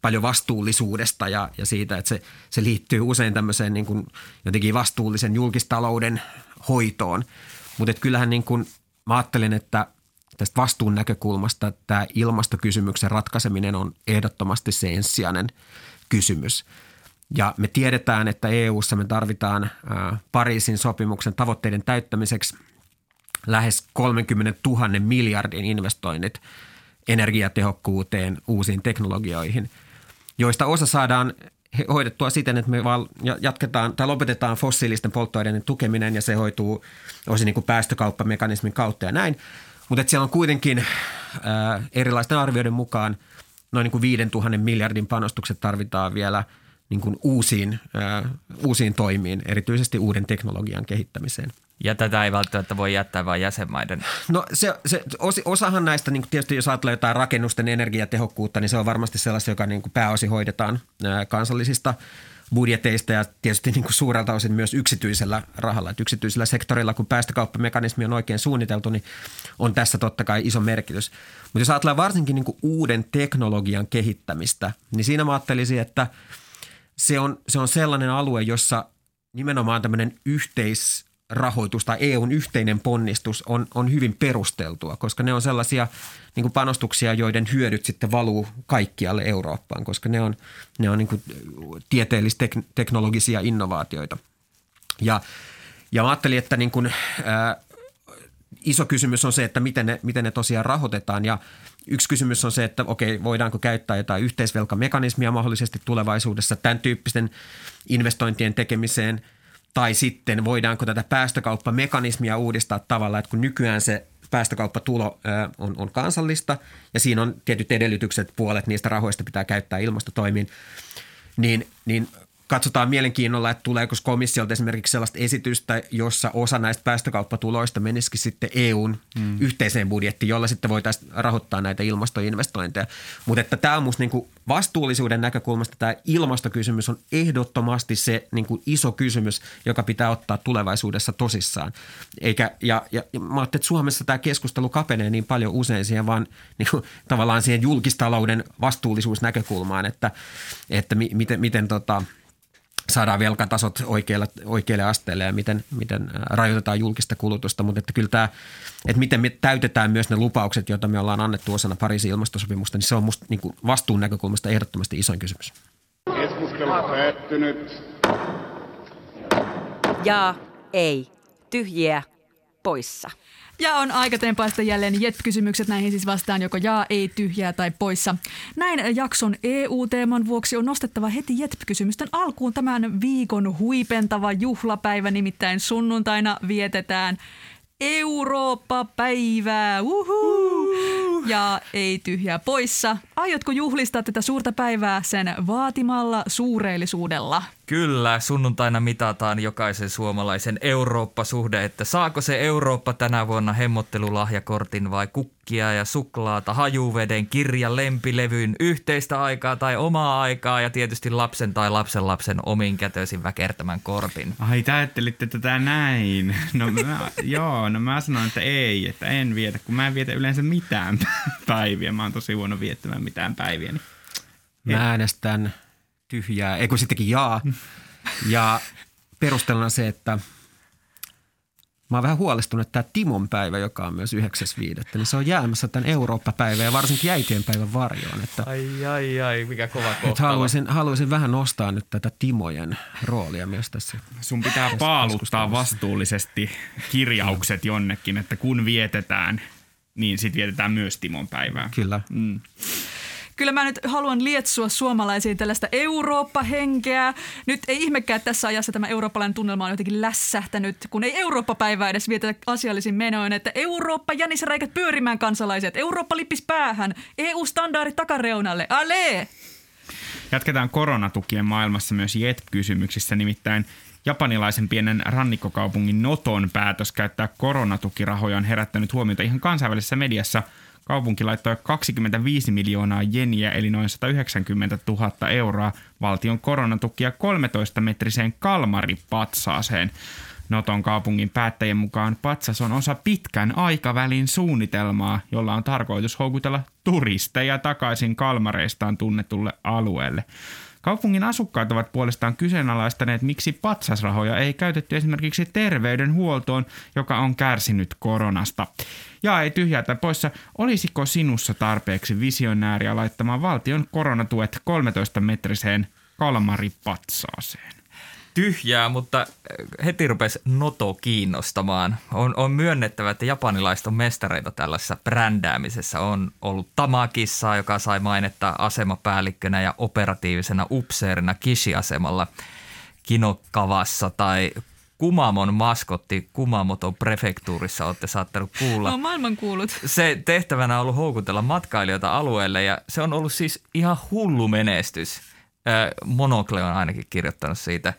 paljon vastuullisuudesta ja siitä, että se liittyy usein tämmöiseen niin kuin jotenkin vastuullisen julkistalouden hoitoon. Mutta kyllähän niin kuin mä ajattelen, että tästä vastuun näkökulmasta tämä ilmastokysymyksen ratkaiseminen on ehdottomasti se ensisijainen kysymys. Ja me tiedetään, että EU:ssa me tarvitaan Pariisin sopimuksen tavoitteiden täyttämiseksi lähes 30 000 miljardin investoinnit energiatehokkuuteen, uusiin teknologioihin, joista osa saadaan hoidettua siten, että me vaan jatketaan tai lopetetaan fossiilisten polttoaineiden tukeminen ja se hoituu osin niin kuin päästökauppamekanismin kautta ja näin. Mutta siellä on kuitenkin erilaisten arvioiden mukaan noin niin kuin 5 000 miljardin panostukset tarvitaan vielä niin kuin uusiin toimiin, erityisesti uuden teknologian kehittämiseen. Ja tätä ei välttämättä voi jättää vain jäsenmaiden. No se osahan näistä, niin tietysti jos ajatellaan jotain rakennusten energiatehokkuutta, niin se on varmasti sellaista, joka niin kuin pääosin hoidetaan kansallisista budjeteista ja tietysti niin kuin suurelta osin myös yksityisellä rahalla. Et yksityisellä sektorilla, kun päästökauppamekanismi on oikein suunniteltu, niin on tässä totta kai iso merkitys. Mutta jos ajatellaan varsinkin niin kuin uuden teknologian kehittämistä, niin siinä mä ajattelisin, että se on sellainen alue, jossa nimenomaan tämmöinen yhteisrahoitus tai EUn yhteinen ponnistus on hyvin perusteltua, koska ne on sellaisia niin kuin panostuksia, joiden hyödyt sitten valuu kaikkialle Eurooppaan, koska ne on niin kuin tieteellis-teknologisia innovaatioita. Ja mä ajattelin, että niin kuin, iso kysymys on se, että miten ne tosiaan rahoitetaan ja yksi kysymys on se, että okei, voidaanko käyttää jotain yhteisvelkamekanismia mahdollisesti tulevaisuudessa tämän tyyppisten investointien tekemiseen tai sitten voidaanko tätä päästökauppamekanismia uudistaa tavalla, että kun nykyään se päästökauppatulo on kansallista ja siinä on tietyt edellytykset, puolet niistä rahoista pitää käyttää ilmastotoimiin, niin katsotaan mielenkiinnolla, että tuleeko komissiolta esimerkiksi sellaista esitystä, jossa osa näistä päästökauppatuloista menisikin sitten EUn yhteiseen budjettiin, jolla sitten voitaisiin rahoittaa näitä ilmastoinvestointeja. Mutta että tämä on musta niin kuin vastuullisuuden näkökulmasta tämä ilmastokysymys on ehdottomasti se niin kuin iso kysymys, joka pitää ottaa tulevaisuudessa tosissaan. Ja mä ajattelin, että Suomessa tämä keskustelu kapenee niin paljon usein siihen vaan niin kuin, tavallaan siihen julkistalouden vastuullisuusnäkökulmaan, että miten saadaan velkatasot oikealle asteelle ja miten rajoitetaan julkista kulutusta, mutta että kyllä tämä, että miten me täytetään myös ne lupaukset, joita me ollaan annettu osana Pariisin ilmastosopimusta, niin se on musta niin kuin vastuun näkökulmasta ehdottomasti isoin kysymys. Keskustelu päättynyt. Jaa, ei, tyhjiä, poissa. Ja on aika tempaista jälleen JET-kysymykset. Näihin siis vastaan joko jaa, ei, tyhjää tai poissa. Näin jakson EU-teeman vuoksi on nostettava heti JET-kysymysten alkuun tämän viikon huipentava juhlapäivä. Nimittäin sunnuntaina vietetään Eurooppa-päivää. Ja ei tyhjää poissa. Aiotko juhlistaa tätä suurta päivää sen vaatimalla suureellisuudella? Kyllä, sunnuntaina mitataan jokaisen suomalaisen Eurooppa-suhde, että saako se Eurooppa tänä vuonna hemmottelulahjakortin vai kukkia ja suklaata, hajuveden, kirjan, lempilevyn, yhteistä aikaa tai omaa aikaa ja tietysti lapsen tai lapsenlapsen omin kätöisin väkertämän kortin. Ai, te ajattelitte tätä näin. No mä sanon, että ei, että en vietä, kun mä en vietä yleensä mitään päiviä. Mä oon tosi huono viettämään mitään päiviä. Niin. Mä äänestän tyhjää, eikö sittenkin jaa. Ja perusteluna se, että mä oon vähän huolestunut, että tämä Timon päivä, joka on myös 9.5. niin se on jäämässä tämän Eurooppa-päivän ja varsinkin äitienpäivän varjoon. Että ai, mikä kova kohta. Haluaisin vähän nostaa nyt tätä Timojen roolia myös tässä. Sun pitää paaluttaa vastuullisesti kirjaukset jonnekin, että kun vietetään, niin sit vietetään myös Timon päivää. Kyllä. Mm. Kyllä mä nyt haluan lietsua suomalaisiin tällaista Eurooppa-henkeä. Nyt ei ihmekään, että tässä ajassa tämä eurooppalainen tunnelma on jotenkin lässähtänyt, kun ei Eurooppa-päivää edes vietetä asiallisin menoin. Että Eurooppa, jänisreiket pyörimään kansalaiset, Eurooppa-lippis päähän, EU-standaari takareunalle, ale! Jatketaan koronatukien maailmassa myös JET-kysymyksissä, nimittäin japanilaisen pienen rannikkokaupungin Noton päätös käyttää koronatukirahoja on herättänyt huomiota ihan kansainvälisessä mediassa. Kaupunki laittoi 25 miljoonaa jeniä eli noin 190 000 euroa valtion koronatukia 13-metriseen kalmaripatsaaseen. Noton kaupungin päättäjien mukaan patsas on osa pitkän aikavälin suunnitelmaa, jolla on tarkoitus houkutella turisteja takaisin kalmareistaan tunnetulle alueelle. Kaupungin asukkaat ovat puolestaan kyseenalaistaneet, miksi patsasrahoja ei käytetty esimerkiksi terveydenhuoltoon, joka on kärsinyt koronasta. Ja ei tyhjätä poissa, olisiko sinussa tarpeeksi visionääriä laittamaan valtion koronatuet 13-metriseen kalmaripatsaaseen? Tyhjää, mutta heti rupesi Noto kiinnostamaan. On myönnettävä, että japanilaiset on mestareita tällaisessa brändäämisessä. On ollut Tamakissa, joka sai mainetta asemapäällikkönä ja operatiivisena upseerina Kishi-asemalla Kinokavassa tai Kumamon maskotti Kumamoton prefektuurissa olette saattanut kuulla. No, maailman kuulut. Se tehtävänä on ollut houkutella matkailijoita alueelle ja se on ollut siis ihan hullu menestys. Monocle on ainakin kirjoittanut siitä.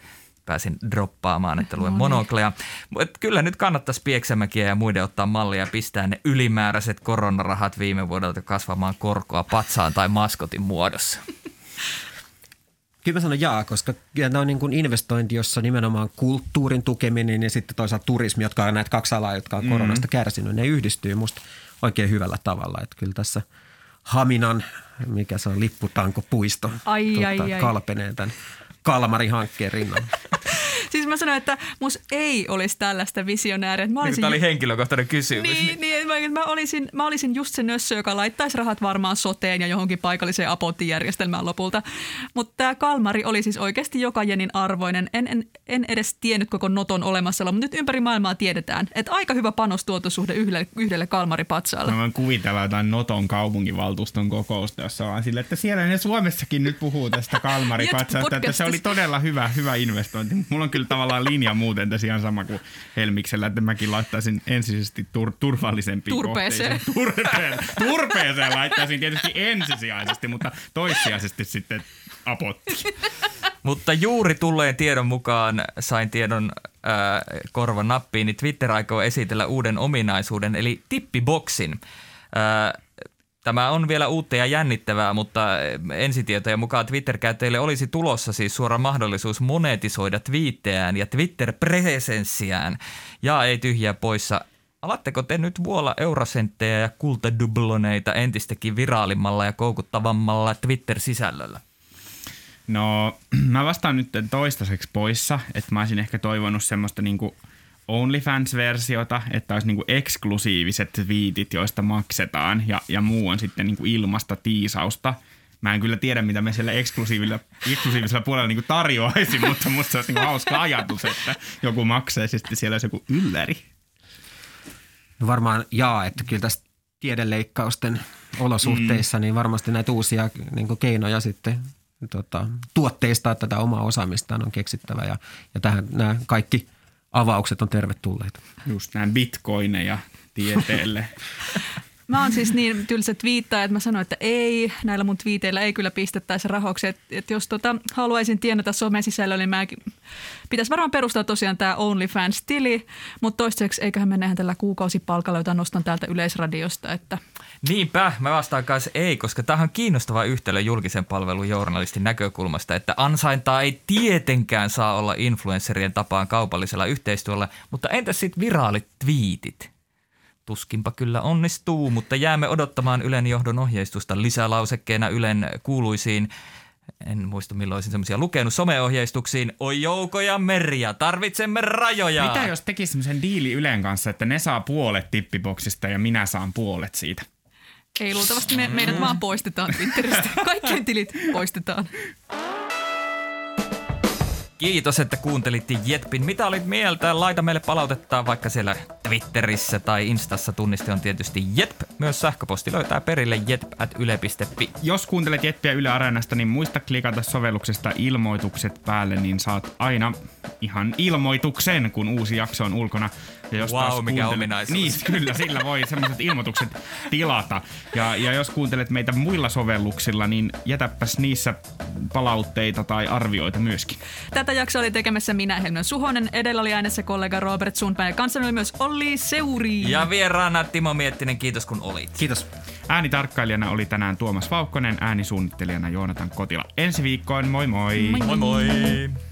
pääsin droppaamaan, että luen monoklea. Mutta kyllä nyt kannattaisi Pieksämäkiä ja muiden ottaa mallia ja pistää ne ylimääräiset koronarahat viime vuodelta kasvamaan korkoa patsaan tai maskotin muodossa. Kyllä mä sanon jaa, koska tämä on niin kuin investointi, jossa nimenomaan kulttuurin tukeminen ja sitten toisaalta turismi, jotka on näitä kaksi alaa, jotka on koronasta kärsinyt, ne yhdistyy musta oikein hyvällä tavalla. Että kyllä tässä Haminan, mikä se on, lipputankopuisto, kalpenee tämän Kalmari-hankkeen rinnalla. Siis mä sanoin, että mus ei olisi tällaista visionääriä. Tämä oli henkilökohtainen kysymys. Niin. Mä olisin just se nössö, joka laittaisi rahat varmaan soteen ja johonkin paikalliseen apottijärjestelmään lopulta. Mutta tämä Kalmari oli siis oikeasti joka jenin arvoinen. En edes tiennyt koko Noton olemassaoloa, mutta nyt ympäri maailmaa tiedetään, että aika hyvä panostuotosuhde yhdelle Kalmari-patsaalle. Mä voin kuvitella jotain Noton kaupunginvaltuuston kokousta, jossa on sillä, että siellä ne Suomessakin nyt puhuu tästä Kalmari-patsaasta, että se oli todella hyvä investointi. Mulla on kyllä tavallaan linja muuten tässä ihan sama kuin Helmiksellä, että mäkin laittaisin ensisijaisesti turvallisempiin kohteisiin. Turpeeseen laittaisin tietysti ensisijaisesti, mutta toissijaisesti sitten apotti. Mutta juuri tulleen tiedon mukaan sain tiedon korvanappiin, niin Twitter aikoo esitellä uuden ominaisuuden, eli tippiboksin. Tämä on vielä uutta ja jännittävää, mutta ensitietojen mukaan Twitter-käyttäjille olisi tulossa siis suora mahdollisuus monetisoida twiittejään ja Twitter-presenssiään. Ja ei tyhjää poissa. Alatteko te nyt vuolla eurosenttejä ja kultadubloneita entistäkin viraalimmalla ja koukuttavammalla Twitter-sisällöllä? No, mä vastaan nyt toistaiseksi poissa, että mä olisin ehkä toivonut semmoista niinku OnlyFans-versiota, että olisi niinku eksklusiiviset twiitit, joista maksetaan ja muu on sitten niinku ilmasta tiisausta. Mä en kyllä tiedä, mitä me siellä eksklusiivisella puolella niinku tarjoaisi, mutta musta se olisi niinku hauska ajatus, että joku maksaisi sitten siellä olisi joku ylläri. No varmaan jaa, että kyllä tässä tiedeleikkausten olosuhteissa niin varmasti näitä uusia niinku keinoja sitten tuotteistaa tätä omaa osaamistaan on keksittävä ja tähän nämä kaikki avaukset on tervetulleita. Just näin bitcoineja tieteelle. Mä oon siis niin tylsä twiittaaja, että mä sanoin, että ei, näillä mun twiiteillä ei kyllä pistettäisi rahoksi. Että jos haluaisin tienata somen sisällöllä, niin mä pitäisi varmaan perustaa tosiaan tämä OnlyFans-tili, mutta toistaiseksi eiköhän me nähdä tällä kuukausipalkalla, jota nostan täältä Yleisradiosta. Että niinpä, mä vastaan kanssa ei, koska tämähän on kiinnostava yhtälö julkisen palvelun journalistin näkökulmasta, että ansaintaa ei tietenkään saa olla influensserien tapaan kaupallisella yhteistyöllä, mutta entäs sitten viraalit twiitit? Tuskinpa kyllä onnistuu, mutta jäämme odottamaan Ylen johdon ohjeistusta lisälausekkeena Ylen kuuluisiin, en muista milloin olisin semmoisia lukenut, someohjeistuksiin. Oi joukoja meriä, tarvitsemme rajoja. Mitä jos tekisi semmoisen diili Ylen kanssa, että ne saa puolet tippiboksista ja minä saan puolet siitä? Ei luultavasti, meidät vaan poistetaan Twitteristä. Kaikkien tilit poistetaan. Kiitos, että kuuntelitte Jetpin. Mitä olit mieltä? Laita meille palautetta vaikka siellä Twitterissä tai Instassa. Tunniste on tietysti Jetp. Myös sähköposti löytää perille jetp@yle.fi. Jos kuuntelet Jetpiä Yle Areenasta, niin muista klikata sovelluksesta ilmoitukset päälle, niin saat aina ihan ilmoituksen, kun uusi jakso on ulkona. Ja jos mikä ominaisuus. Niin, kyllä, sillä voi sellaiset ilmoitukset tilata. Ja jos kuuntelet meitä muilla sovelluksilla, niin jätäpäs niissä palautteita tai arvioita myöskin. Tätä jaksoa oli tekemässä minä, Helmiina Suhonen. Edellä oli äänessä kollega Robert Sundman ja kanssani oli myös Olli Seuri. Ja vieraana Timo Miettinen, kiitos kun olit. Kiitos. Äänitarkkailijana oli tänään Tuomas Vauhkonen, äänisuunnittelijana Joonatan Kotila. Ensi viikkoon, moi moi! Moi moi! Moi moi.